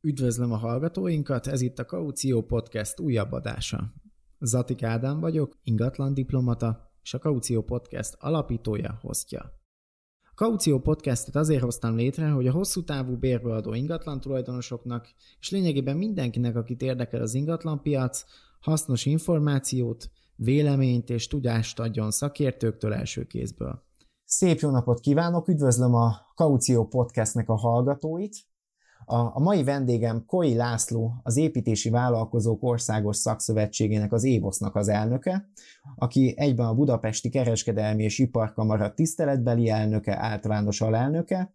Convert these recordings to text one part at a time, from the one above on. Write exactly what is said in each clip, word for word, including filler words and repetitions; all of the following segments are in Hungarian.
Üdvözlöm a hallgatóinkat, ez itt a Kaució Podcast újabb adása. Zatik Ádám vagyok, ingatlan diplomata, és a Kaució Podcast alapítója, hostja. A Kaució Podcastet azért hoztam létre, hogy a hosszú távú bérbeadó ingatlan tulajdonosoknak, és lényegében mindenkinek, akit érdekel az ingatlanpiac, hasznos információt, véleményt és tudást adjon szakértőktől első kézből. Szép jó napot kívánok, üdvözlöm a Kaució Podcastnek a hallgatóit. A mai vendégem Koi László, az Építési Vállalkozók Országos Szakszövetségének, az é vosznak az elnöke, aki egyben a Budapesti Kereskedelmi és Iparkamara tiszteletbeli elnöke, általános alelnöke,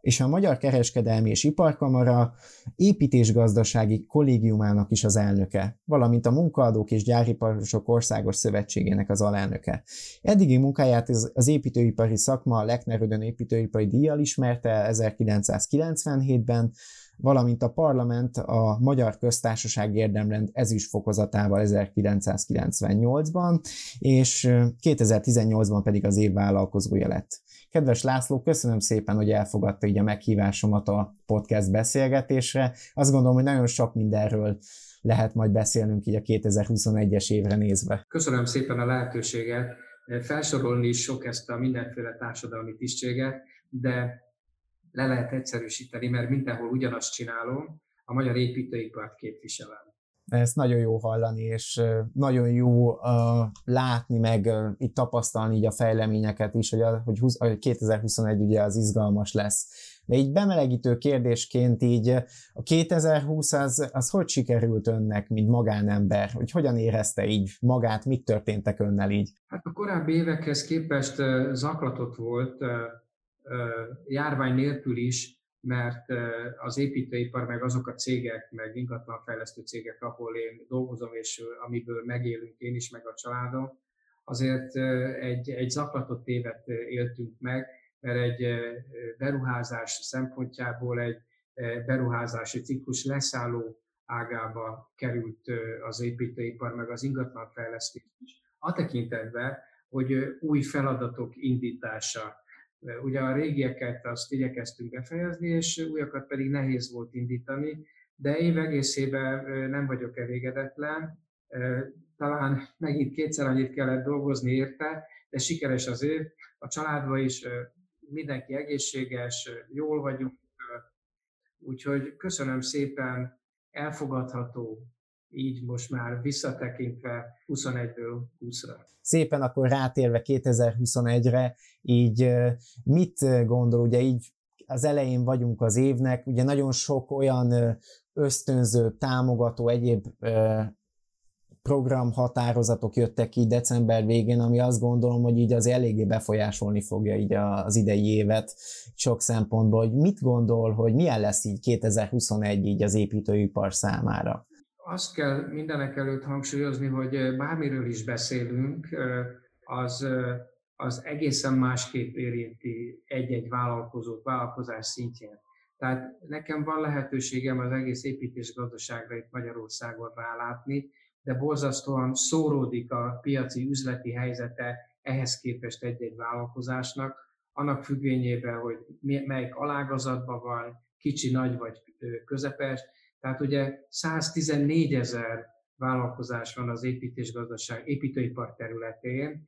és a Magyar Kereskedelmi és Iparkamara építésgazdasági kollégiumának is az elnöke, valamint a Munkaadók és Gyáriparosok Országos Szövetségének az alelnöke. Eddigi munkáját az építőipari szakma a Lechner Ödön építőipari díjjal ismerte ezerkilencszázkilencvenhétben, valamint a parlament a Magyar Köztársaság érdemrend ezüst fokozatával ezerkilencszázkilencvennyolcban, és kétezer-tizennyolcban pedig az év vállalkozója lett. Kedves László, köszönöm szépen, hogy elfogadta így a meghívásomat a podcast beszélgetésre. Azt gondolom, hogy nagyon sok mindenről lehet majd beszélnünk így a kétezer-huszonegyes évre nézve. Köszönöm szépen a lehetőséget. Felsorolni is sok ezt a mindenféle társadalmi tisztséget, de le lehet egyszerűsíteni, mert mindenhol ugyanazt csinálom, a magyar építőipart képviselem. Ezt nagyon jó hallani, és nagyon jó uh, látni, meg uh, itt tapasztalni így a fejleményeket is, hogy, a, hogy húsz, a kétezer-huszonegy ugye az izgalmas lesz. De így bemelegítő kérdésként így a kétezer-húsz az, az hogy sikerült önnek, mint magánember? Hogy hogyan érezte így magát, mit történtek önnel így? Hát a korábbi évekhez képest uh, zaklatott volt uh, uh, járvány nélkül is, mert az építőipar, meg azok a cégek, meg ingatlanfejlesztő cégek, ahol én dolgozom, és amiből megélünk én is, meg a családom, azért egy, egy zaklatott évet éltünk meg, mert egy beruházás szempontjából egy beruházási ciklus leszálló ágába került az építőipar, meg az ingatlanfejlesztés is, a tekintetben, hogy új feladatok indítása. Ugye a régieket azt igyekeztünk befejezni, és újakat pedig nehéz volt indítani, de év egészében nem vagyok elégedetlen. Talán megint kétszer annyit kellett dolgozni érte, de sikeres az év. A családban is mindenki egészséges, jól vagyunk. Úgyhogy köszönöm szépen, elfogadható, így most már visszatekintve huszonegyről húszra. Szépen akkor rátérve kétezer-huszonegyre, így mit gondol, ugye így az elején vagyunk az évnek, ugye nagyon sok olyan ösztönző, támogató, egyéb programhatározatok jöttek ki december végén, ami azt gondolom, hogy így az eléggé befolyásolni fogja így az idei évet sok szempontból, hogy mit gondol, hogy milyen lesz így kétezer-huszonegy így az építőipar számára? Azt kell mindenek előtt hangsúlyozni, hogy bármiről is beszélünk, az, az egészen másképp érinti egy-egy vállalkozót, vállalkozás szintjén. Tehát nekem van lehetőségem az egész építésgazdaságra itt Magyarországon rálátni, de borzasztóan szóródik a piaci üzleti helyzete ehhez képest egy-egy vállalkozásnak, annak függvényében, hogy melyik alágazatban van, kicsi, nagy vagy közepes. Tehát ugye száztizennégy ezer vállalkozás van az építésgazdaság, építőipar területén,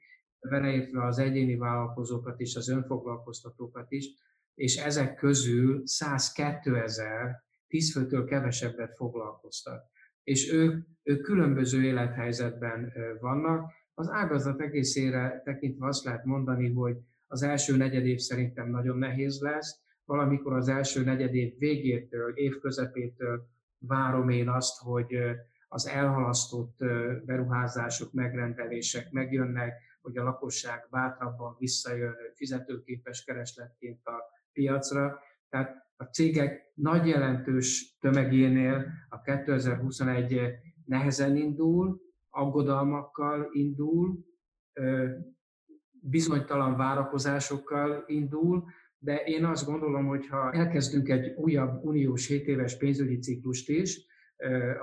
beleértve az egyéni vállalkozókat is, az önfoglalkoztatókat is, és ezek közül százkétezer tíz főtől kevesebbet foglalkoztat. És ők, ők különböző élethelyzetben vannak. Az ágazat egészére tekintve azt lehet mondani, hogy az első negyed év szerintem nagyon nehéz lesz, valamikor az első negyed év végétől, év közepétől várom én azt, hogy az elhalasztott beruházások, megrendelések megjönnek, hogy a lakosság bátrabban visszajön fizetőképes keresletként a piacra. Tehát a cégek nagy jelentős tömegénél a kétezer-huszonegy nehezen indul, aggodalmakkal indul, bizonytalan várakozásokkal indul, de én azt gondolom, hogy ha elkezdünk egy újabb uniós hét éves pénzügyi ciklust is,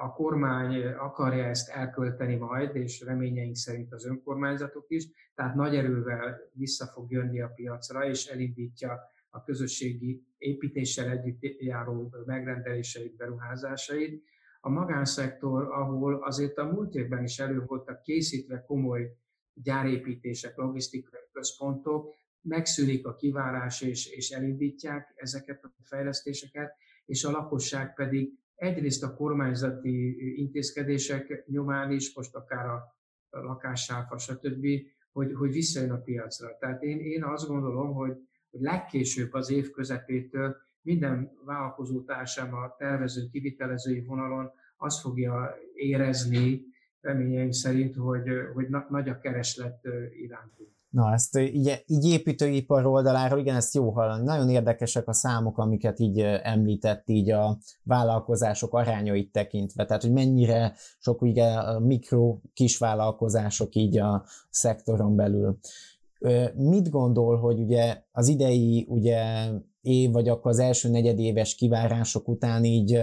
a kormány akarja ezt elkölteni majd, és reményeink szerint az önkormányzatok is, tehát nagy erővel vissza fog jönni a piacra, és elindítja a közösségi építéssel együtt járó megrendeléseit, beruházásait. A magánszektor, ahol azért a múlt évben is elő voltak készítve komoly gyárépítések, logisztikai központok, megszűnik a kivárás, és, és elindítják ezeket a fejlesztéseket, és a lakosság pedig egyrészt a kormányzati intézkedések nyomán is, most akár a lakássárfa, stb., hogy, hogy visszajön a piacra. Tehát én, én azt gondolom, hogy legkésőbb az év közepétől minden vállalkozótársam a tervező, kivitelezői vonalon azt fogja érezni, reményeim szerint, hogy, hogy nagy a kereslet iránti. Na, ezt így, így építőipar oldaláról, igen, ezt jó hallani. Nagyon érdekesek a számok, amiket így említett, így a vállalkozások arányait tekintve. Tehát, hogy mennyire sok ugye a mikro, kisvállalkozások így a szektoron belül. Mit gondol, hogy ugye az idei ugye év, vagy akkor az első negyedéves kivárások után így,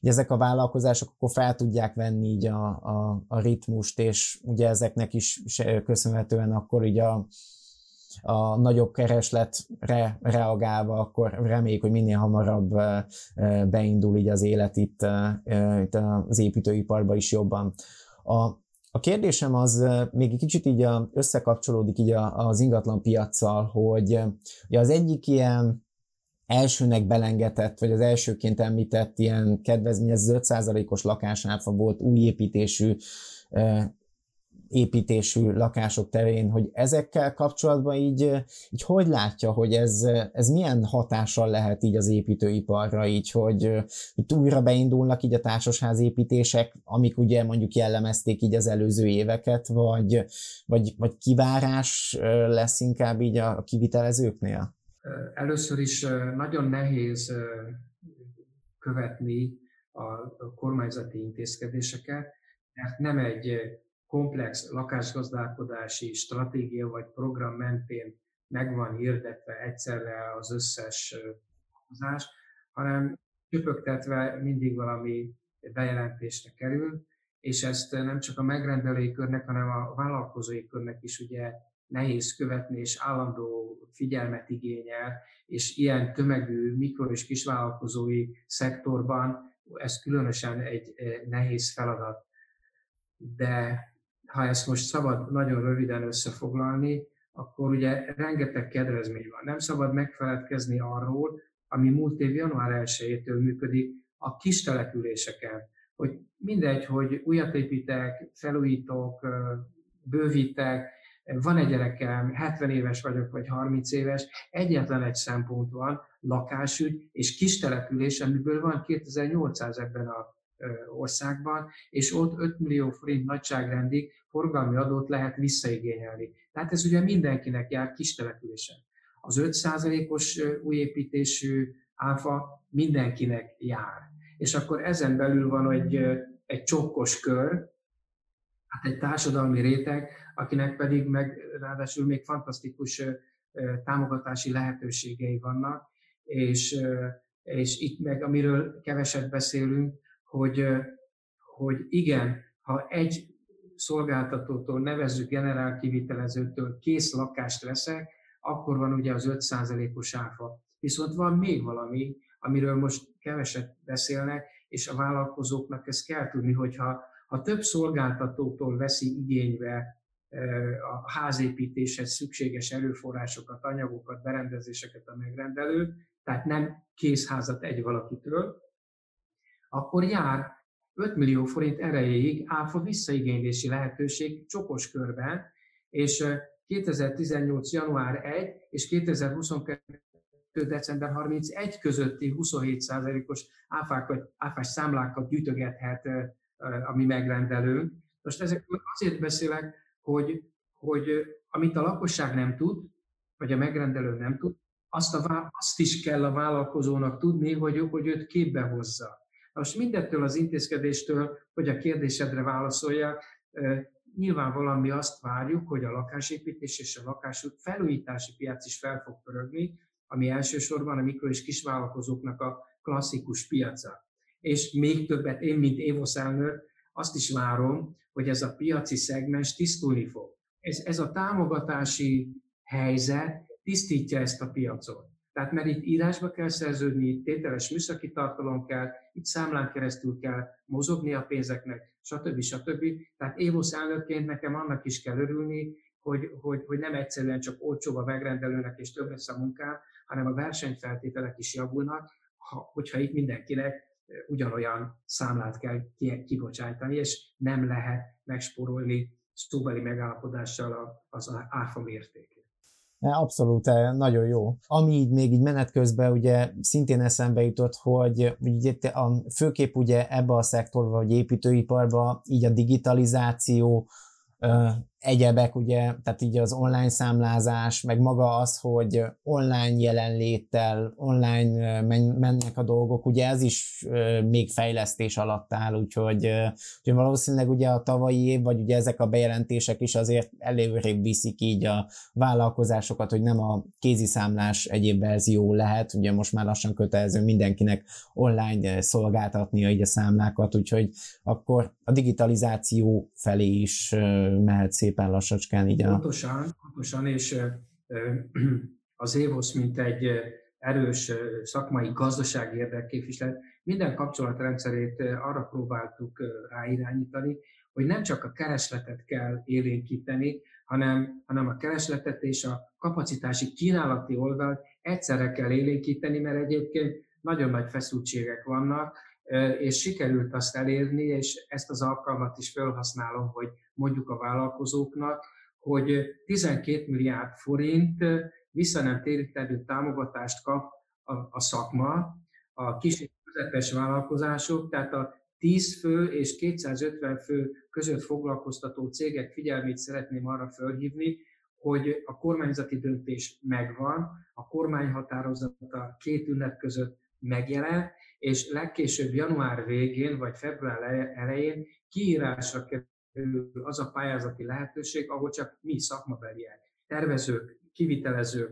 így ezek a vállalkozások akkor fel tudják venni így a, a, a ritmust, és ugye ezeknek is köszönhetően akkor így a, a nagyobb keresletre reagálva, akkor reméljük, hogy minél hamarabb beindul így az élet itt, itt az építőiparban is jobban. A A kérdésem az még egy kicsit így a, összekapcsolódik így a, az ingatlan piaccal, hogy ugye az egyik ilyen elsőnek belengetett, vagy az elsőként említett ilyen kedvezmény, ez öt százalékos lakásárfa volt új építésű, építésű lakások terén, hogy ezekkel kapcsolatban így, így hogy látja, hogy ez, ez milyen hatással lehet így az építőiparra, így, hogy, hogy újra beindulnak így a társasház építések, amik ugye mondjuk jellemezték így az előző éveket, vagy, vagy, vagy kivárás lesz inkább így a kivitelezőknél? Először is nagyon nehéz követni a kormányzati intézkedéseket, mert nem egy komplex lakásgazdálkodási stratégia vagy program mentén meg van hirdetve egyszerre az összes vállalkozás, hanem csöpögtetve mindig valami bejelentésre kerül, és ezt nem csak a megrendelői körnek, hanem a vállalkozói körnek is ugye nehéz követni, és állandó figyelmet igényel, és ilyen tömegű mikro- és kisvállalkozói szektorban ez különösen egy nehéz feladat. De ha ezt most szabad nagyon röviden összefoglalni, akkor ugye rengeteg kedvezmény van. Nem szabad megfeledkezni arról, ami múlt év január elsejétől működik a kis településeken, hogy mindegy, hogy újat építek, felújítok, bővítek, van egy gyerekem, hetven éves vagyok, vagy harminc éves, egyetlen egy szempont van, lakásügy és kis település, amiből van kétezer-nyolcszáz ebben a országban, és ott öt millió forint nagyságrendig forgalmi adót lehet visszaigényelni. Tehát ez ugye mindenkinek jár kis településen. Az öt százalékos újépítésű áfa mindenkinek jár. És akkor ezen belül van egy, egy csokkos kör, hát egy társadalmi réteg, akinek pedig meg ráadásul még fantasztikus támogatási lehetőségei vannak, és, és itt meg, amiről keveset beszélünk, Hogy, hogy igen, ha egy szolgáltatótól, nevezzük generál kivitelezőtől kész lakást veszek, akkor van ugye az öt százalékos áfa. Viszont van még valami, amiről most keveset beszélnek, és a vállalkozóknak ezt kell tudni, hogyha ha több szolgáltatótól veszi igénybe a házépítéshez szükséges erőforrásokat, anyagokat, berendezéseket a megrendelő, tehát nem készházat egy valakitől, akkor jár öt millió forint erejéig áfa visszaigénylési lehetőség csokos körben, és kétezer-tizennyolc január elseje és kétezer-huszonkettő december harmincegyedike közötti huszonhét százalékos áfákat, áfás számlákat gyűjtögethet a mi megrendelőnk. Most ezekről azért beszélek, hogy, hogy amit a lakosság nem tud, vagy a megrendelő nem tud, azt, a, azt is kell a vállalkozónak tudni, hogy, hogy őt képbe hozza. Most mindettől az intézkedéstől, hogy a kérdésedre válaszoljak, nyilván valami azt várjuk, hogy a lakásépítés és a lakásút felújítási piac is fel fog pörögni, ami elsősorban a mikro- és kisvállalkozóknak a klasszikus piaca. És még többet, én, mint EVOSZ elnök, azt is várom, hogy ez a piaci szegmens tisztulni fog. Ez, ez a támogatási helyzet tisztítja ezt a piacot. Tehát mert itt írásba kell szerződni, itt tételes műszaki tartalom kell, itt számlán keresztül kell mozogni a pénzeknek, stb. stb. Tehát EVOSZ elnökként nekem annak is kell örülni, hogy, hogy, hogy nem egyszerűen csak olcsóbb a megrendelőnek és több lesz a munkám, hanem a versenyfeltételek is javulnak, ha, hogyha itt mindenkinek ugyanolyan számlát kell kibocsátani, és nem lehet megspórolni szóbeli megállapodással az áfa mértékét. Abszolút, nagyon jó. Ami így még így menet közben ugye szintén eszembe jutott, hogy ugye a, főképp ugye ebbe a szektorba, vagy építőiparba, így a digitalizáció, ö, egyebek, ugye, tehát így az online számlázás, meg maga az, hogy online jelenléttel, online mennek a dolgok, ugye ez is még fejlesztés alatt áll, úgyhogy, úgyhogy valószínűleg ugye a tavalyi év, vagy ugye ezek a bejelentések is azért előrébb viszik így a vállalkozásokat, hogy nem a kéziszámlás egyéb verzió lehet, ugye most már lassan kötelező mindenkinek online szolgáltatnia így a számlákat, úgyhogy akkor a digitalizáció felé is mehet szépen. Éppen lassacskán így pontosan, pontosan, és az EVOSZ, mint egy erős szakmai gazdasági érdekképviselet, minden kapcsolatrendszerét arra próbáltuk ráirányítani, hogy nem csak a keresletet kell élénkíteni, hanem, hanem a keresletet és a kapacitási kínálati oldalt egyszerre kell élénkíteni, mert egyébként nagyon nagy feszültségek vannak, és sikerült azt elérni, és ezt az alkalmat is felhasználom, hogy mondjuk a vállalkozóknak, hogy tizenkét milliárd forint vissza nem térítendő támogatást kap a, a szakma, a kis és közepes vállalkozások, tehát a tíz fő és kétszázötven fő között foglalkoztató cégek figyelmét szeretném arra felhívni, hogy a kormányzati döntés megvan, a kormány határozata két ünnep között megjelent, és legkésőbb január végén vagy február elején kiírásra kerül az a pályázati lehetőség, ahol csak mi szakmabeliek, tervezők, kivitelezők,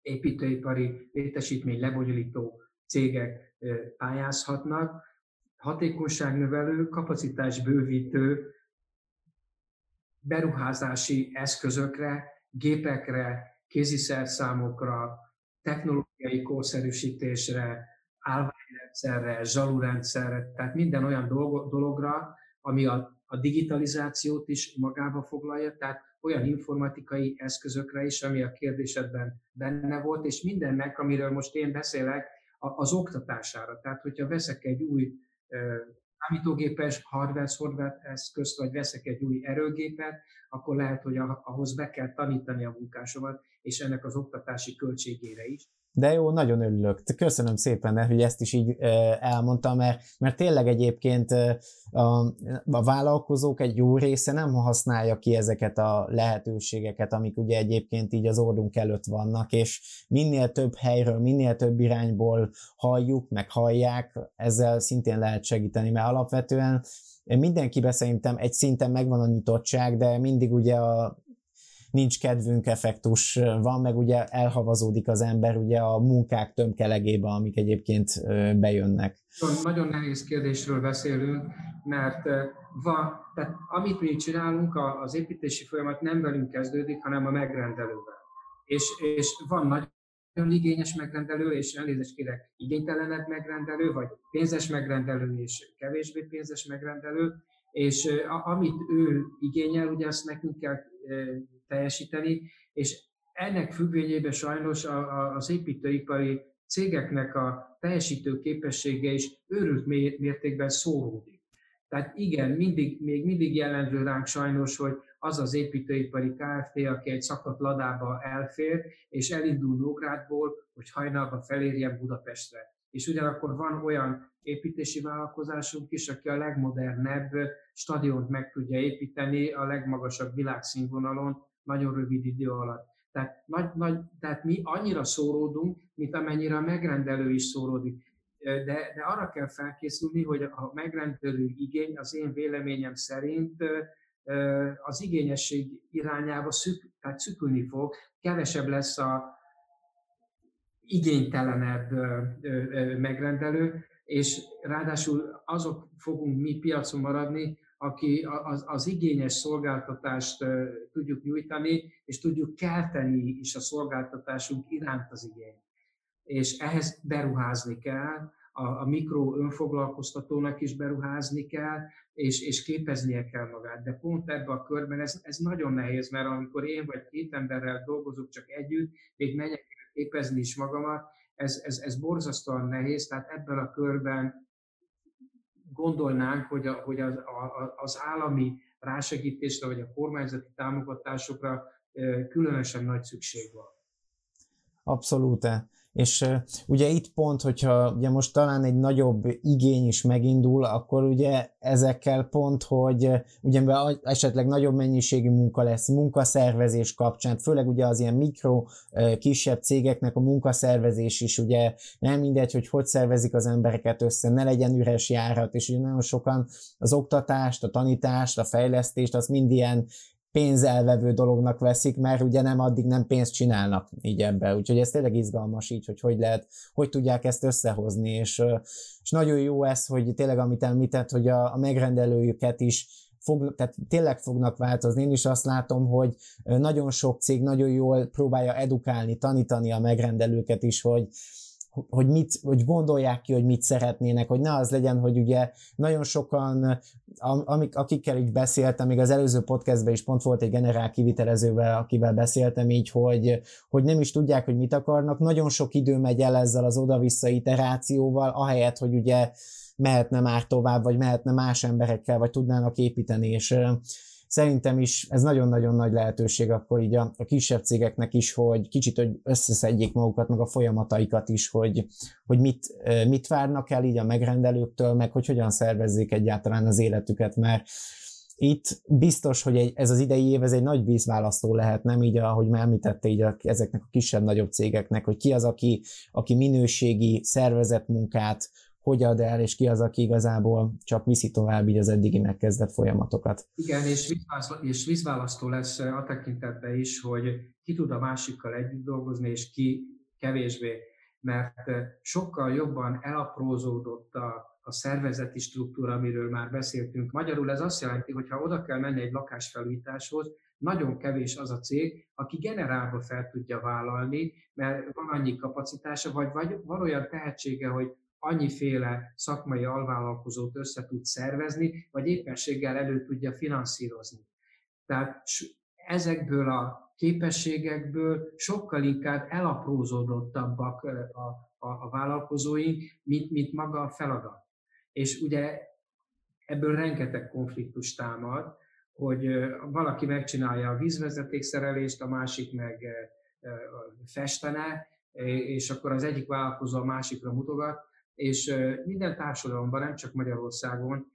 építőipari létesítmény lebonyolító cégek pályázhatnak, hatékonyságnövelő, kapacitásbővítő beruházási eszközökre, gépekre, kéziszerszámokra, technológiai korszerűsítésre, állványrendszerre, zsalurendszerre, tehát minden olyan dolog, dologra, ami a, a digitalizációt is magába foglalja, tehát olyan informatikai eszközökre is, ami a kérdésedben benne volt, és mindennek, amiről most én beszélek, az oktatására. Tehát, hogyha veszek egy új számítógépes hardware-szorvert eszközt, vagy veszek egy új erőgépet, akkor lehet, hogy ahhoz be kell tanítani a munkásomat, és ennek az oktatási költségére is. De jó, nagyon örülök. Köszönöm szépen, hogy ezt is így elmondtam, mert, mert tényleg egyébként a, a vállalkozók egy jó része nem használja ki ezeket a lehetőségeket, amik ugye egyébként így az orrunk előtt vannak, és minél több helyről, minél több irányból halljuk, meg hallják, ezzel szintén lehet segíteni, mert alapvetően mindenkiben szerintem egy szinten megvan a nyitottság, de mindig ugye a nincs kedvünk effektus van, meg ugye elhavazódik az ember ugye a munkák tömkelegébe, amik egyébként bejönnek. Nagyon nehéz kérdésről beszélünk, mert van, tehát amit mi csinálunk, az építési folyamat nem velünk kezdődik, hanem a megrendelővel. És, és van nagyon igényes megrendelő, és elnézést kérek, igénytelenebb megrendelő, vagy pénzes megrendelő, és kevésbé pénzes megrendelő, és a, amit ő igényel, ugye azt nekünk kell teljesíteni, és ennek függvényében sajnos a, a, az építőipari cégeknek a teljesítő képessége is őrült mértékben szóródik. Tehát igen, mindig, még mindig jellemző ránk sajnos, hogy az az építőipari Kft., aki egy szakadt ladába elfér, és elindul Nógrádból, hogy hajnalba felérjen Budapestre. És ugyanakkor van olyan építési vállalkozásunk is, aki a legmodernebb stadiont meg tudja építeni a legmagasabb világszínvonalon nagyon rövid idő alatt. Tehát, nagy, nagy, tehát mi annyira szóródunk, mint amennyire a megrendelő is szóródik. De, de arra kell felkészülni, hogy a megrendelő igény az én véleményem szerint az igényesség irányába szük, tehát szükülni fog, kevesebb lesz a igénytelenebb megrendelő, és ráadásul azok fogunk mi piacon maradni, aki az, az igényes szolgáltatást tudjuk nyújtani, és tudjuk kelteni is a szolgáltatásunk iránt az igényt. És ehhez beruházni kell, a, a mikro önfoglalkoztatónak is beruházni kell, és, és képeznie kell magát. De pont ebben a körben ez, ez nagyon nehéz, mert amikor én vagy két emberrel dolgozok csak együtt, még menjek képezni is magamat, ez, ez, ez borzasztóan nehéz, tehát ebben a körben gondolnánk, hogy, a, hogy az, a, az állami rásegítésre, vagy a kormányzati támogatásokra különösen nagy szükség van. Abszolút. És ugye itt pont, hogyha ugye most talán egy nagyobb igény is megindul, akkor ugye ezekkel pont, hogy ugye esetleg nagyobb mennyiségű munka lesz munkaszervezés kapcsán, főleg ugye az ilyen mikro, kisebb cégeknek a munkaszervezés is ugye nem mindegy, hogy hogy szervezik az embereket össze, ne legyen üres járat, és ugye nagyon sokan az oktatást, a tanítást, a fejlesztést, az mind ilyen pénzelvevő dolognak veszik, mert ugye nem addig nem pénzt csinálnak így ebbe. Úgyhogy ez tényleg izgalmas így, hogy hogy lehet, hogy tudják ezt összehozni, és, és nagyon jó ez, hogy tényleg amit említett, hogy a, a megrendelőjüket is Fog, tehát tényleg fognak változni. Én is azt látom, hogy nagyon sok cég nagyon jól próbálja edukálni, tanítani a megrendelőket is, hogy hogy mit, hogy gondolják ki, hogy mit szeretnének, hogy ne az legyen, hogy ugye nagyon sokan, amik, akikkel így beszéltem, még az előző podcastben is pont volt egy generál kivitelezővel, akivel beszéltem így, hogy, hogy nem is tudják, hogy mit akarnak, nagyon sok idő megy el ezzel az oda-vissza iterációval, ahelyett, hogy ugye mehetne már tovább, vagy mehetne más emberekkel, vagy tudnának építeni, és szerintem is ez nagyon-nagyon nagy lehetőség akkor így a, a kisebb cégeknek is, hogy kicsit hogy összeszedjék magukat, meg a folyamataikat is, hogy, hogy mit, mit várnak el így a megrendelőktől, meg hogy hogyan szervezzék egyáltalán az életüket, mert itt biztos, hogy egy, ez az idei év, ez egy nagy vízválasztó lehet, nem így, ahogy már említette így a, ezeknek a kisebb-nagyobb cégeknek, hogy ki az, aki, aki minőségi szervezett munkát hogy ad el, és ki az, aki igazából csak viszi tovább így az eddigi megkezdett folyamatokat. Igen, és vízválasztó lesz a tekintetben is, hogy ki tud a másikkal együtt dolgozni, és ki kevésbé, mert sokkal jobban elaprózódott a, a szervezeti struktúra, amiről már beszéltünk. Magyarul ez azt jelenti, hogy ha oda kell menni egy lakásfelújításhoz, nagyon kevés az a cég, aki generálba fel tudja vállalni, mert van annyi kapacitása, vagy, vagy van olyan tehetsége, hogy annyiféle szakmai alvállalkozót össze tud szervezni, vagy éppenséggel elő tudja finanszírozni. Tehát ezekből a képességekből sokkal inkább elaprózódottabbak a, a, a vállalkozói, mint, mint maga a feladat. És ugye ebből rengeteg konfliktus támad, hogy valaki megcsinálja a vízvezetékszerelést, a másik meg festene, és akkor az egyik vállalkozó a másikra mutogat, és minden társadalomban, nem csak Magyarországon,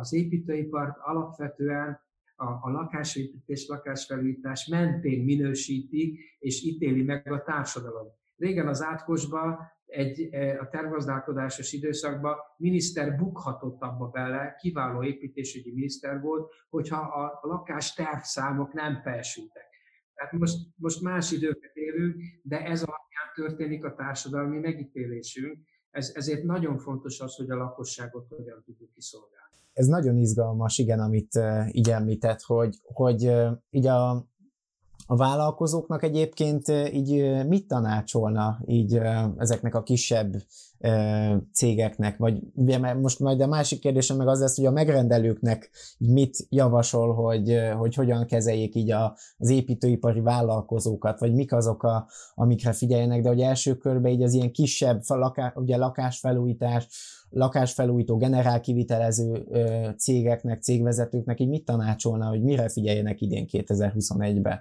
az építőipart alapvetően a, a lakásépítés, lakásfelújítás mentén minősíti és ítéli meg a társadalom. Régen az átkosban, egy, a tervgazdálkodásos időszakban miniszter bukhatott abba bele, kiváló építésügyi miniszter volt, hogyha a, a lakás tervszámok nem felsültek. Tehát most, most más időket élünk, de ez alapján történik a társadalmi megítélésünk, Ez, ezért nagyon fontos az, hogy a lakosságot hogyan tudjuk kiszolgálni. Ez nagyon izgalmas, igen, amit uh, így említett, hogy, hogy uh, így a, a vállalkozóknak egyébként uh, így uh, mit tanácsolna így uh, ezeknek a kisebb uh, cégeknek? Vagy ugye, most majd a másik kérdésem meg az lesz, hogy a megrendelőknek mit javasol, hogy, uh, hogy hogyan kezeljék így a, az építőipari vállalkozókat, vagy mik azok, a, amikre figyeljenek, de hogy első körben így az ilyen kisebb laká, ugye lakásfelújítás, lakásfelújító, generálkivitelező ö, cégeknek, cégvezetőknek így mit tanácsolna, hogy mire figyeljenek idén kétezer-huszonegyben?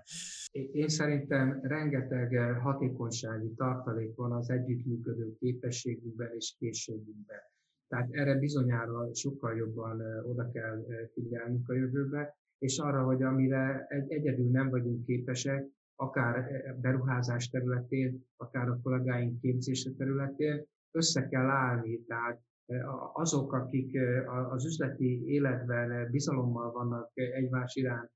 Én szerintem rengeteg hatékonysági tartalék van az együttműködő képességünkben és készségünkben. Tehát erre bizonyára sokkal jobban oda kell figyelnünk a jövőbe, és arra, hogy amire egy- egyedül nem vagyunk képesek, akár beruházás területén, akár a kollégáink képzése területén, össze kell állni, tehát azok, akik az üzleti életben bizalommal vannak egymás iránt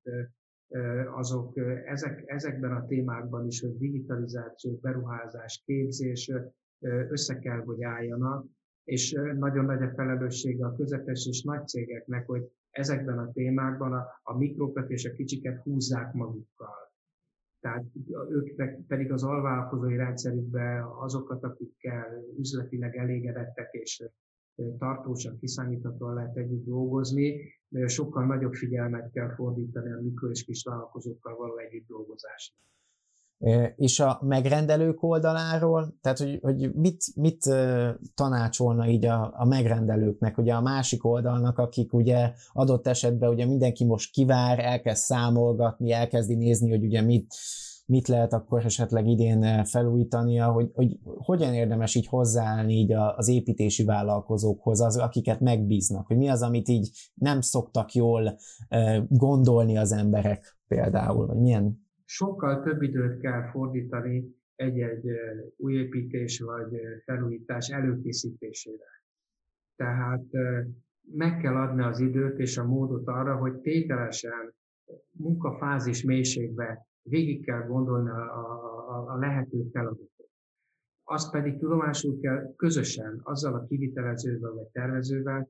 azok ezek, ezekben a témákban is, hogy digitalizáció, beruházás, képzés össze kell, hogy álljanak, és nagyon nagy a felelőssége a közepes és nagy cégeknek, hogy ezekben a témákban a, a mikrokat és a kicsiket húzzák magukkal. Tehát ők pedig az alvállalkozói rendszerükben azokat, akikkel üzletileg elégedettek és tartósan, kiszámíthatóan lehet együtt dolgozni, sokkal nagyobb figyelmet kell fordítani a mikro- és kisvállalkozókkal való együtt dolgozásra. És a megrendelők oldaláról, tehát hogy, hogy mit, mit tanácsolna így a, a megrendelőknek, ugye a másik oldalnak, akik ugye adott esetben ugye mindenki most kivár, elkezd számolgatni, elkezdi nézni, hogy ugye mit, mit lehet akkor esetleg idén felújítania, hogy, hogy hogyan érdemes így hozzáállni így az építési vállalkozókhoz, az, akiket megbíznak, hogy mi az, amit így nem szoktak jól gondolni az emberek például, vagy milyen. Sokkal több időt kell fordítani egy-egy újépítés vagy felújítás előkészítésére. Tehát meg kell adni az időt és a módot arra, hogy tételesen, munkafázis mélységbe végig kell gondolni a, a, a lehető feladatot. Azt pedig tudomásul kell közösen azzal a kivitelezővel vagy tervezővel,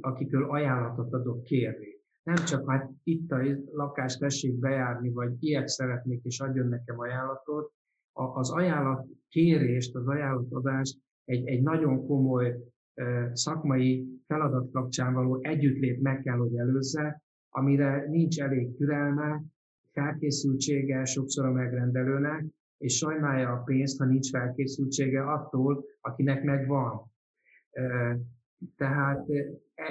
akitől ajánlatot adok, kérni. Nem csak hát itt a lakást tessék bejárni, vagy ilyet szeretnék, és adjon nekem ajánlatot. Az ajánlatkérést, az ajánlatodást egy, egy nagyon komoly szakmai feladat kapcsán való együttlét meg kell, hogy előzze, amire nincs elég türelme, felkészültsége sokszor a megrendelőnek, és sajnálja a pénzt, ha nincs felkészültsége attól, akinek megvan. Tehát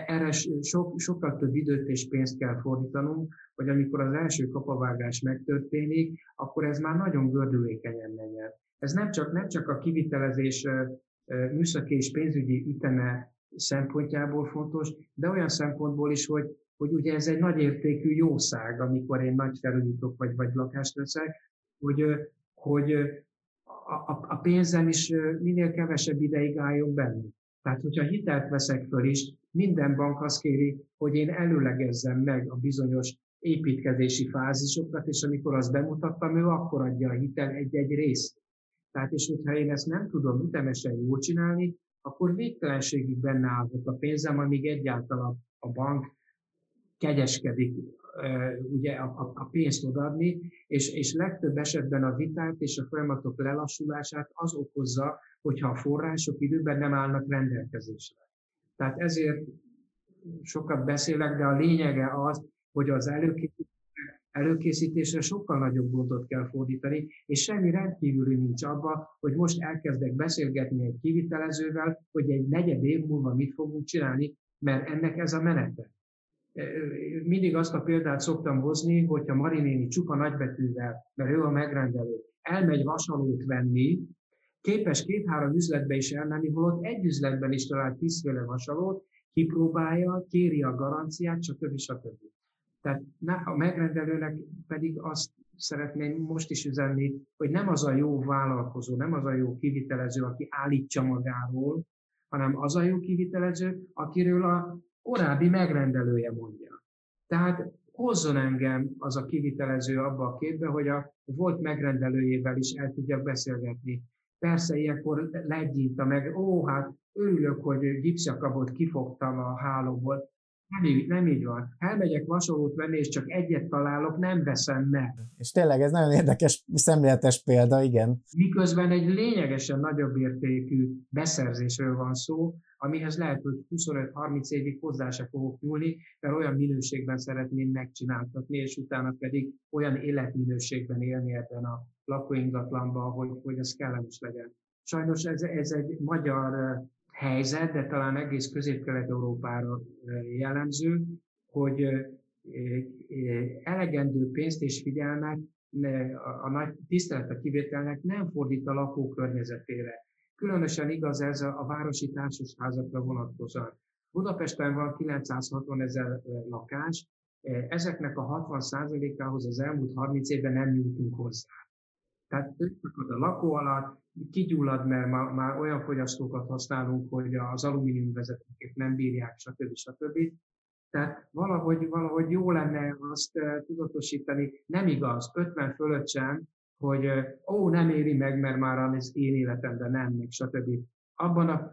erre sok, sokkal több időt és pénzt kell fordítanunk, hogy amikor az első kapavágás megtörténik, akkor ez már nagyon gördülékenyen menjen. Ez nem csak, nem csak a kivitelezés műszaki és pénzügyi üteme szempontjából fontos, de olyan szempontból is, hogy, hogy ugye ez egy nagyértékű jószág, amikor én nagy felújítok vagy, vagy lakást veszek, hogy, hogy a, a, a pénzem is minél kevesebb ideig álljon bennünk. Tehát, hogyha hitelt veszek föl is, minden bank azt kéri, hogy én előlegezzem meg a bizonyos építkezési fázisokat, és amikor azt bemutattam, ő akkor adja a hitel egy-egy részt. Tehát, és hogyha én ezt nem tudom ütemesen jól csinálni, akkor végtelenségig benne állhat a pénzem, amíg egyáltalán a bank kegyeskedik ugye, a, a pénzt odaadni, és, és legtöbb esetben a vitát és a folyamatok lelassulását az okozza, hogyha a források időben nem állnak rendelkezésre. Tehát ezért sokat beszélek, de a lényege az, hogy az előkészítésre sokkal nagyobb gondot kell fordítani, és semmi rendkívüli nincs abban, hogy most elkezdek beszélgetni egy kivitelezővel, hogy egy negyed év múlva mit fogunk csinálni, mert ennek ez a menete. Mindig azt a példát szoktam hozni, hogyha Mari néni csupa nagybetűvel, mert ő a megrendelő, elmegy vasalót venni, képes két-három üzletbe is elmenni, holott egy üzletben is talál tízféle vasalót, kipróbálja, kéri a garanciát, stb. stb. Tehát a megrendelőnek pedig azt szeretném most is üzenni, hogy nem az a jó vállalkozó, nem az a jó kivitelező, aki állítsa magáról, hanem az a jó kivitelező, akiről a korábbi megrendelője mondja. Tehát hozzon engem az a kivitelező abba a képbe, hogy a volt megrendelőjével is el tudjak beszélgetni. Persze ilyenkor legyint a meg, ó, hát örülök, hogy gipszjakabot kifogtam a hálóból. Nem, nem így van. Elmegyek vasolót venni, és csak egyet találok, nem veszem meg. És tényleg ez nagyon érdekes, szemléletes példa, igen. Miközben egy lényegesen nagyobb értékű beszerzésről van szó, amihez lehet, hogy huszonöt-harminc évig hozzá se fogok nyúlni, mert olyan minőségben szeretném megcsináltatni, és utána pedig olyan életminőségben élni ebben a lakóingatlanban, hogy, hogy ez kellemes legyen. Sajnos ez, ez egy magyar helyzet, de talán egész Közép-Kelet-Európára jellemző, hogy elegendő pénzt és figyelmet a nagy tisztelet a kivételnek nem fordít a lakó környezetére. Különösen igaz ez a városi társasházakra vonatkozóan. Budapesten van kilencszázhatvanezer lakás, ezeknek a hatvan százalékához az elmúlt harminc évben nem jutunk hozzá. Tehát a lakó alatt kigyullad, mert már, már olyan fogyasztókat használunk, hogy az alumínium vezetéket nem bírják, stb. stb. Tehát valahogy, valahogy jó lenne azt tudatosítani. Nem igaz, ötven fölött sem, hogy ó, nem éri meg, mert már az én életemben nem, meg stb. Abban a,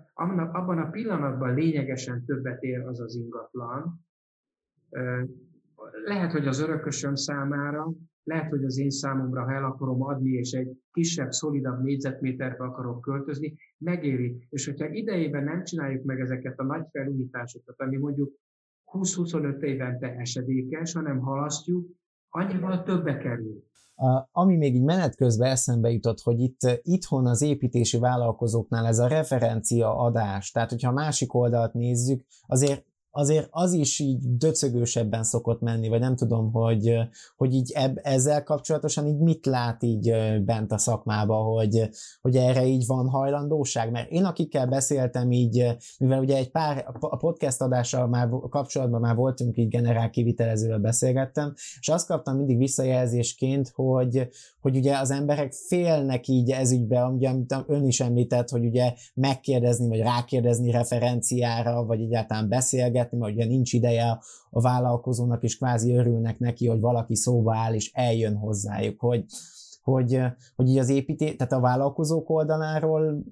abban a pillanatban lényegesen többet ér az az ingatlan. Lehet, hogy az örökösöm számára, lehet, hogy az én számomra, ha el akarom adni, és egy kisebb, szolidabb négyzetméterbe akarok költözni, megéri. És hogyha idejében nem csináljuk meg ezeket a nagy felújításokat, ami mondjuk húsz-huszonöt évente esedékes, hanem halasztjuk, annyival többe kerül. Ami még így menet közben eszembe jutott, hogy itt itthon az építési vállalkozóknál ez a referencia adás, tehát hogyha a másik oldalt nézzük, azért azért az is így döcögősebben szokott menni, vagy nem tudom, hogy, hogy így eb, ezzel kapcsolatosan így mit lát így bent a szakmában, hogy, hogy erre így van hajlandóság, mert én akikkel beszéltem így, mivel ugye egy pár a podcast adással már kapcsolatban már voltunk, így generál kivitelezővel beszélgettem, és azt kaptam mindig visszajelzésként, hogy, hogy ugye az emberek félnek így ezügyben, amit ön is említett, hogy ugye megkérdezni, vagy rákérdezni referenciára, vagy egyáltalán beszélgetni, mert ugye nincs ideje a vállalkozónak, és kvázi örülnek neki, hogy valaki szóba áll, és eljön hozzájuk, hogy, hogy, hogy így az építés, tehát a vállalkozók oldaláról,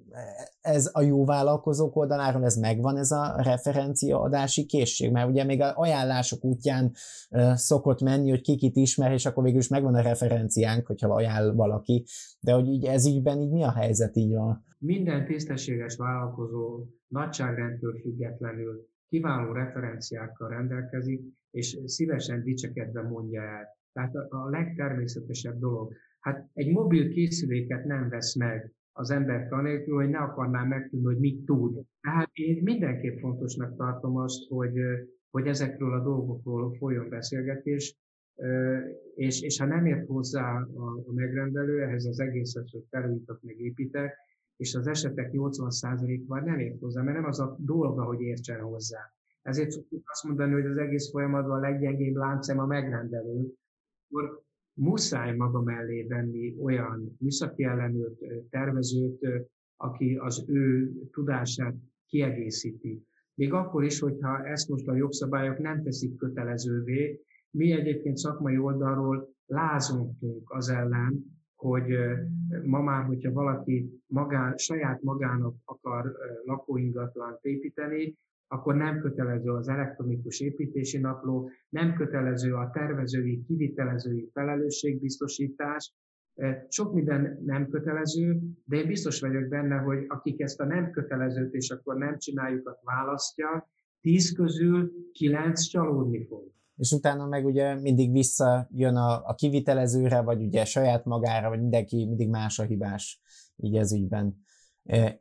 ez a jó vállalkozók oldaláról, ez megvan, ez a referenciaadási készség, mert ugye még az ajánlások útján szokott menni, hogy ki kit ismer, és akkor végül is megvan a referenciánk, hogyha ajánl valaki, de hogy így ez ígyben így mi a helyzet így van? Minden tisztességes vállalkozó nagyságrendtől függetlenül kiváló referenciákkal rendelkezik, és szívesen dicsekedve mondja el. Tehát a legtermészetesebb dolog. Hát egy mobil készüléket nem vesz meg az ember anélkül, hogy ne akarná megtudni, hogy mit tud. Tehát én mindenképp fontosnak tartom azt, hogy, hogy ezekről a dolgokról folyjon beszélgetés, és, és ha nem ért hozzá a megrendelő, ehhez az egészet, hogy felújítok, meg építek, és az esetek nyolcvan százalékban nem ért hozzá, mert nem az a dolga, hogy értsen hozzá. Ezért szoktuk azt mondani, hogy az egész folyamatban a leggyengébb láncem a megrendelő, akkor muszáj maga mellé venni olyan műszaki ellenőrt, tervezőt, aki az ő tudását kiegészíti. Még akkor is, hogyha ezt most a jogszabályok nem teszik kötelezővé, mi egyébként szakmai oldalról lázongtunk az ellen, hogy ma már, hogyha valaki magán, saját magának akar lakóingatlant építeni, akkor nem kötelező az elektronikus építési napló, nem kötelező a tervezői, kivitelezői felelősségbiztosítás, sok minden nem kötelező, de én biztos vagyok benne, hogy akik ezt a nem kötelezőt és akkor nem csináljukat választja, tíz közül kilenc csalódni fog. És utána meg ugye mindig visszajön a, a kivitelezőre, vagy ugye saját magára, vagy mindenki mindig más a hibás így ez ügyben.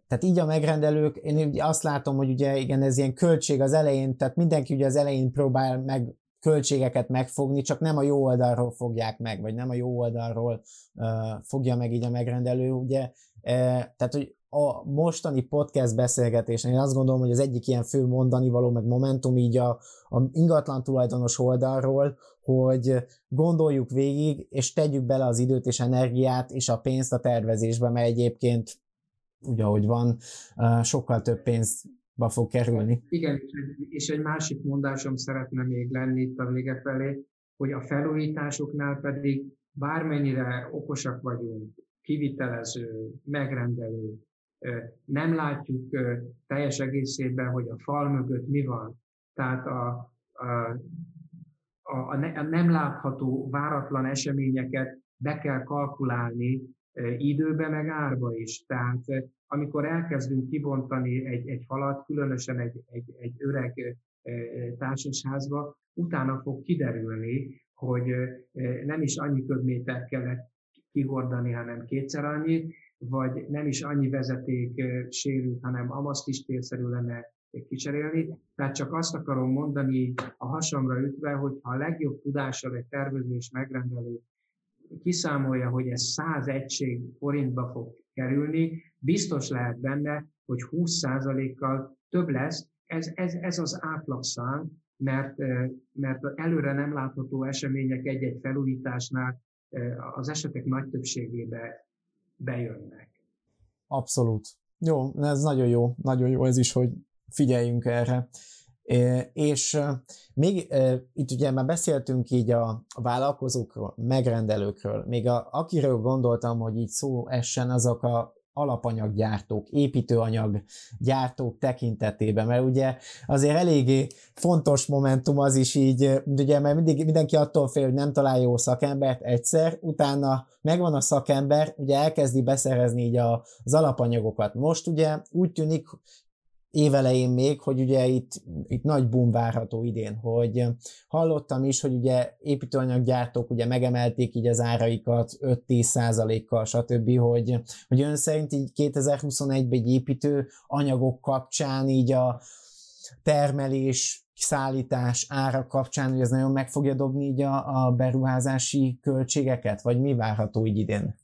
Tehát így a megrendelők, én azt látom, hogy ugye igen, ez ilyen költség az elején, tehát mindenki ugye az elején próbál meg költségeket megfogni, csak nem a jó oldalról fogják meg, vagy nem a jó oldalról uh, fogja meg így a megrendelő, ugye. Uh, tehát, hogy a mostani podcast beszélgetésnél én azt gondolom, hogy az egyik ilyen fő mondani való, meg momentum így a, a ingatlan tulajdonos oldalról, hogy gondoljuk végig, és tegyük bele az időt és energiát és a pénzt a tervezésbe, mert egyébként úgy, ahogy van, sokkal több pénzbe fog kerülni. Igen, és egy másik mondásom szeretne még lenni itt a vége felé, hogy a felújításoknál pedig bármennyire okosak vagyunk, kivitelező, megrendelő, nem látjuk teljes egészében, hogy a fal mögött mi van. Tehát a, a, a, a nem látható váratlan eseményeket be kell kalkulálni időbe, meg árba is. Tehát amikor elkezdünk kibontani egy, egy falat, különösen egy, egy, egy öreg társasházba, utána fog kiderülni, hogy nem is annyi köbmétert kellett kihordani, hanem kétszer annyit, vagy nem is annyi vezeték sérült, hanem amaszt is térszerű lenne kicserélni. Tehát csak azt akarom mondani a hasamra ütve, hogy ha a legjobb tudással egy tervező és megrendelő kiszámolja, hogy ez száz egység forintba fog kerülni, biztos lehet benne, hogy húsz százalékkal több lesz. Ez, ez, ez az átlagszám, mert, mert előre nem látható események egy-egy felújításnál az esetek nagy többségébe bejönnek. Abszolút. Jó, ez nagyon jó, nagyon jó ez is, hogy figyeljünk erre. És még itt ugye már beszéltünk így a vállalkozókról, megrendelőkről, még a, akiről gondoltam, hogy így szó essen, azok a alapanyaggyártók, építőanyaggyártók tekintetében, mert ugye azért eléggé fontos momentum az is így, ugye, mert mindig, mindenki attól fél, hogy nem talál jó szakembert egyszer, utána megvan a szakember, ugye elkezdi beszerezni így az alapanyagokat. Most ugye úgy tűnik, évelején még, hogy ugye itt, itt nagy boom várható idén, hogy hallottam is, hogy ugye építőanyaggyártók ugye megemelték így az áraikat öt-tíz százalékkal, stb., hogy, hogy ön szerint így kétezer-huszonegyben egy építőanyagok kapcsán így a termelés, szállítás, árak kapcsán, hogy ez nagyon meg fogja dobni így a, a beruházási költségeket, vagy mi várható így idén?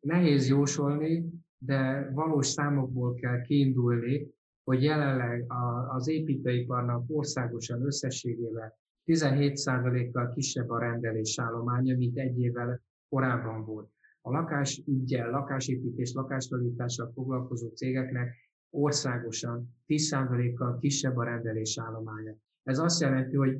Nehéz jósolni, de valós számokból kell kiindulni, hogy jelenleg az építőiparnak országosan összességében tizenhét százalékkal kisebb a rendelésállománya, mint egy évvel korábban volt. A lakásüggyel, lakásépítés, lakástavítással foglalkozó cégeknek országosan tíz százalékkal kisebb a rendelésállománya. Ez azt jelenti, hogy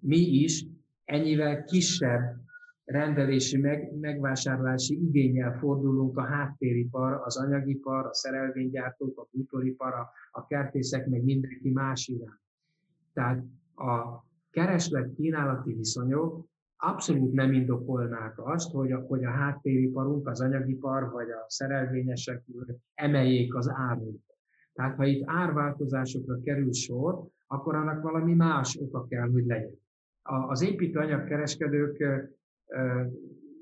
mi is ennyivel kisebb rendelési, meg, megvásárlási igénnyel fordulunk a háttéripar, az anyagipar, a szerelvénygyártók, a bútoripar, a kertészek, meg mindenki más irány. Tehát a kereslet-kínálati viszonyok abszolút nem indokolnák azt, hogy a, hogy a háttériparunk, az anyagipar vagy a szerelvényesek emeljék az árukat. Tehát ha itt árváltozásokra kerül sor, akkor annak valami más oka kell, hogy legyen. A, az építőanyagkereskedők,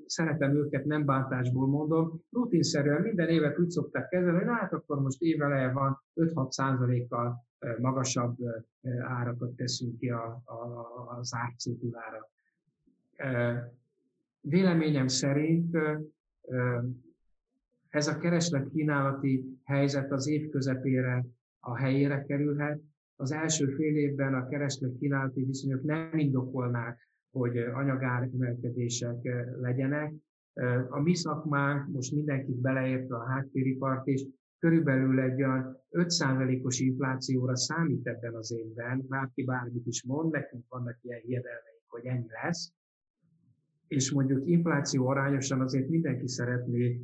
szeretem őket, nem bántásból mondom, rutinszerűen minden évet úgy szokták kezelni, hogy hát akkor most éveleje van, öt-hat százalékkal magasabb árakat teszünk ki a, a, az árcédulára. Véleményem szerint ez a kereslet-kínálati helyzet az év közepére a helyére kerülhet. Az első fél évben a kereslet-kínálati viszonyok nem indokolnák, hogy anyagár emelkedések legyenek. A mi szakmánk, most mindenkit beleértve a háttéripart is, körülbelül egy olyan öt százalékos inflációra számít ebben az évben, bárki bármit is mond, nekünk vannak ilyen hiedelmeink, hogy ennyi lesz, és mondjuk infláció arányosan azért mindenki szeretné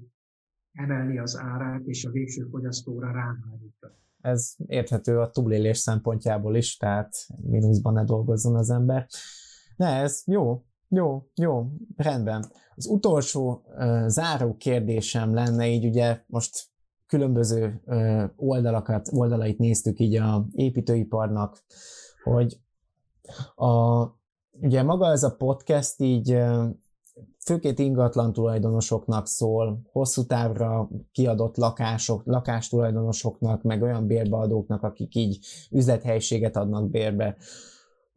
emelni az árát, és a végső fogyasztóra ráhárítani. Ez érthető a túlélés szempontjából is, tehát mínuszban ne dolgozzon az ember. Ne, ez jó, jó, jó, rendben. Az utolsó uh, záró kérdésem lenne, így ugye most különböző uh, oldalakat, oldalait néztük így a építőiparnak, hogy a, ugye maga ez a podcast így uh, főként ingatlan tulajdonosoknak szól, hosszú távra kiadott lakások, lakástulajdonosoknak, meg olyan bérbeadóknak, akik így üzlethelyiséget adnak bérbe.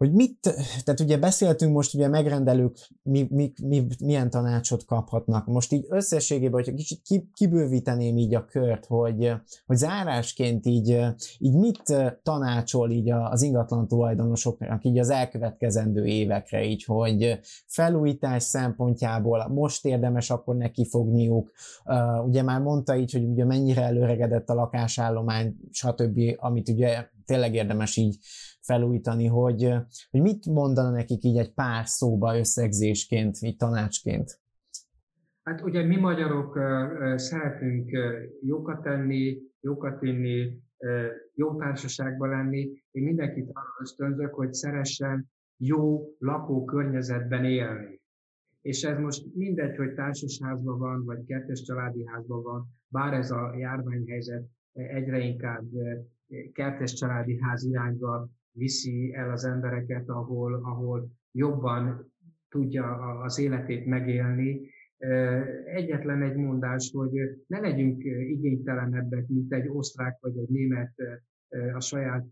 Hogy mit, tehát ugye beszéltünk most, ugye megrendelők mi, mi, mi, milyen tanácsot kaphatnak. Most így összességében, hogyha kicsit kibővíteném így a kört, hogy, hogy zárásként így, így mit tanácsol így az ingatlan tulajdonosoknak így az elkövetkezendő évekre, így, hogy felújítás szempontjából most érdemes akkor nekifogniuk. Ugye már mondta így, hogy ugye mennyire előregedett a lakásállomány, stb., amit ugye tényleg érdemes így felújítani, hogy, hogy mit mondana nekik így egy pár szóba összegzésként, így tanácsként? Hát ugye mi magyarok uh, szeretünk uh, jókat tenni, jókat inni, uh, jó társaságban lenni. Én mindenkit arra ösztönzök, hogy szeressen jó lakókörnyezetben élni. És ez most mindegy, hogy társasházban van, vagy kertes családi házban van, bár ez a járványhelyzet egyre inkább kertes családi ház irányba viszi el az embereket, ahol, ahol jobban tudja az életét megélni. Egyetlen egy mondás, hogy ne legyünk igénytelenebbek, mint egy osztrák vagy egy német a saját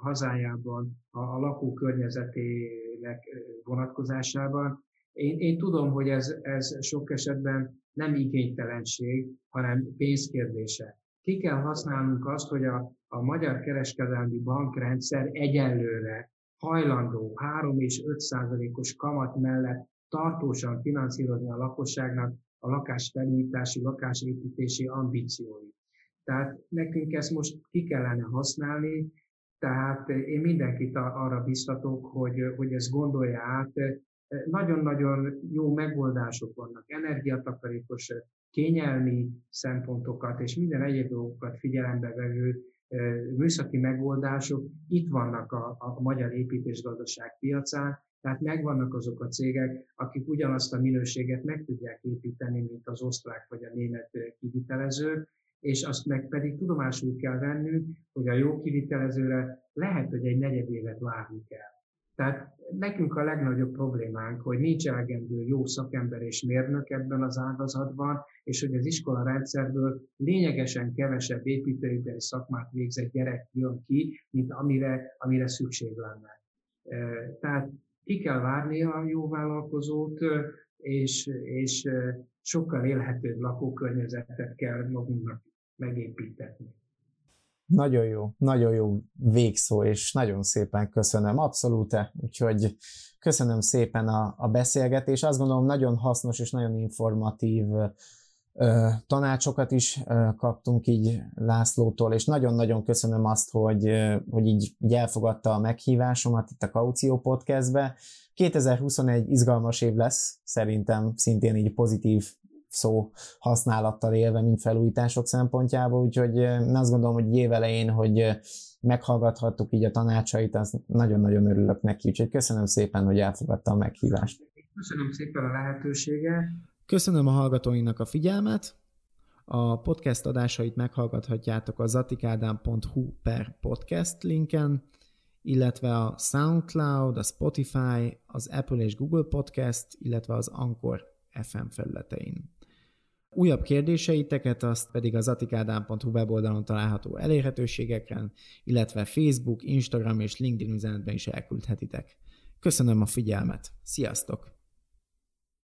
hazájában, a lakókörnyezetének vonatkozásában. Én, én tudom, hogy ez, ez sok esetben nem igénytelenség, hanem pénzkérdése. Ki kell használnunk azt, hogy a, a Magyar Kereskedelmi Bankrendszer egyenlőre hajlandó három és öt százalékos kamat mellett tartósan finanszírozni a lakosságnak a lakásfelújítási, lakásépítési ambícióit. Tehát nekünk ezt most ki kellene használni, tehát én mindenkit arra biztatok, hogy, hogy ezt gondolja át. Nagyon-nagyon jó megoldások vannak, energiatakarékos, kényelmi szempontokat és minden egyéb dolgokat figyelembe vevő műszaki megoldások itt vannak a, a magyar építésgazdaság piacán, tehát megvannak azok a cégek, akik ugyanazt a minőséget meg tudják építeni, mint az osztrák vagy a német kivitelezők, és azt meg pedig tudomásul kell vennünk, hogy a jó kivitelezőre lehet, hogy egy negyed évet várni kell. Tehát nekünk a legnagyobb problémánk, hogy nincs elegendő jó szakember és mérnök ebben az ágazatban, és hogy az iskola rendszerből lényegesen kevesebb építőipari szakmát végzett gyerek jön ki, mint amire, amire szükség lenne. Tehát ki kell várni a jó vállalkozót, és, és sokkal élhetőbb lakókörnyezetet kell magunknak megépíteni. Nagyon jó, nagyon jó végszó, és nagyon szépen köszönöm, abszolút, úgyhogy köszönöm szépen a, a beszélgetést. Azt gondolom, nagyon hasznos és nagyon informatív ö, tanácsokat is ö, kaptunk így Lászlótól, és nagyon-nagyon köszönöm azt, hogy, ö, hogy így, így elfogadta a meghívásomat itt a Kaució Podcastbe. kétezer-huszonegy izgalmas év lesz, szerintem szintén így pozitív szó használattal élve, mint felújítások szempontjából, úgyhogy én azt gondolom, hogy év elején, hogy meghallgathattuk így a tanácsait, az nagyon-nagyon örülök neki, úgyhogy köszönöm szépen, hogy elfogadta a meghívást. Köszönöm szépen a lehetőséget. Köszönöm a hallgatóinak a figyelmet. A podcast adásait meghallgathatjátok a zatikádám.hu per podcast linken, illetve a SoundCloud, a Spotify, az Apple és Google Podcast, illetve az Anchor ef em felületein. Újabb kérdéseiteket azt pedig a zatikádám.hu weboldalon található elérhetőségeken, illetve Facebook, Instagram és LinkedIn üzenetben is elküldhetitek. Köszönöm a figyelmet! Sziasztok!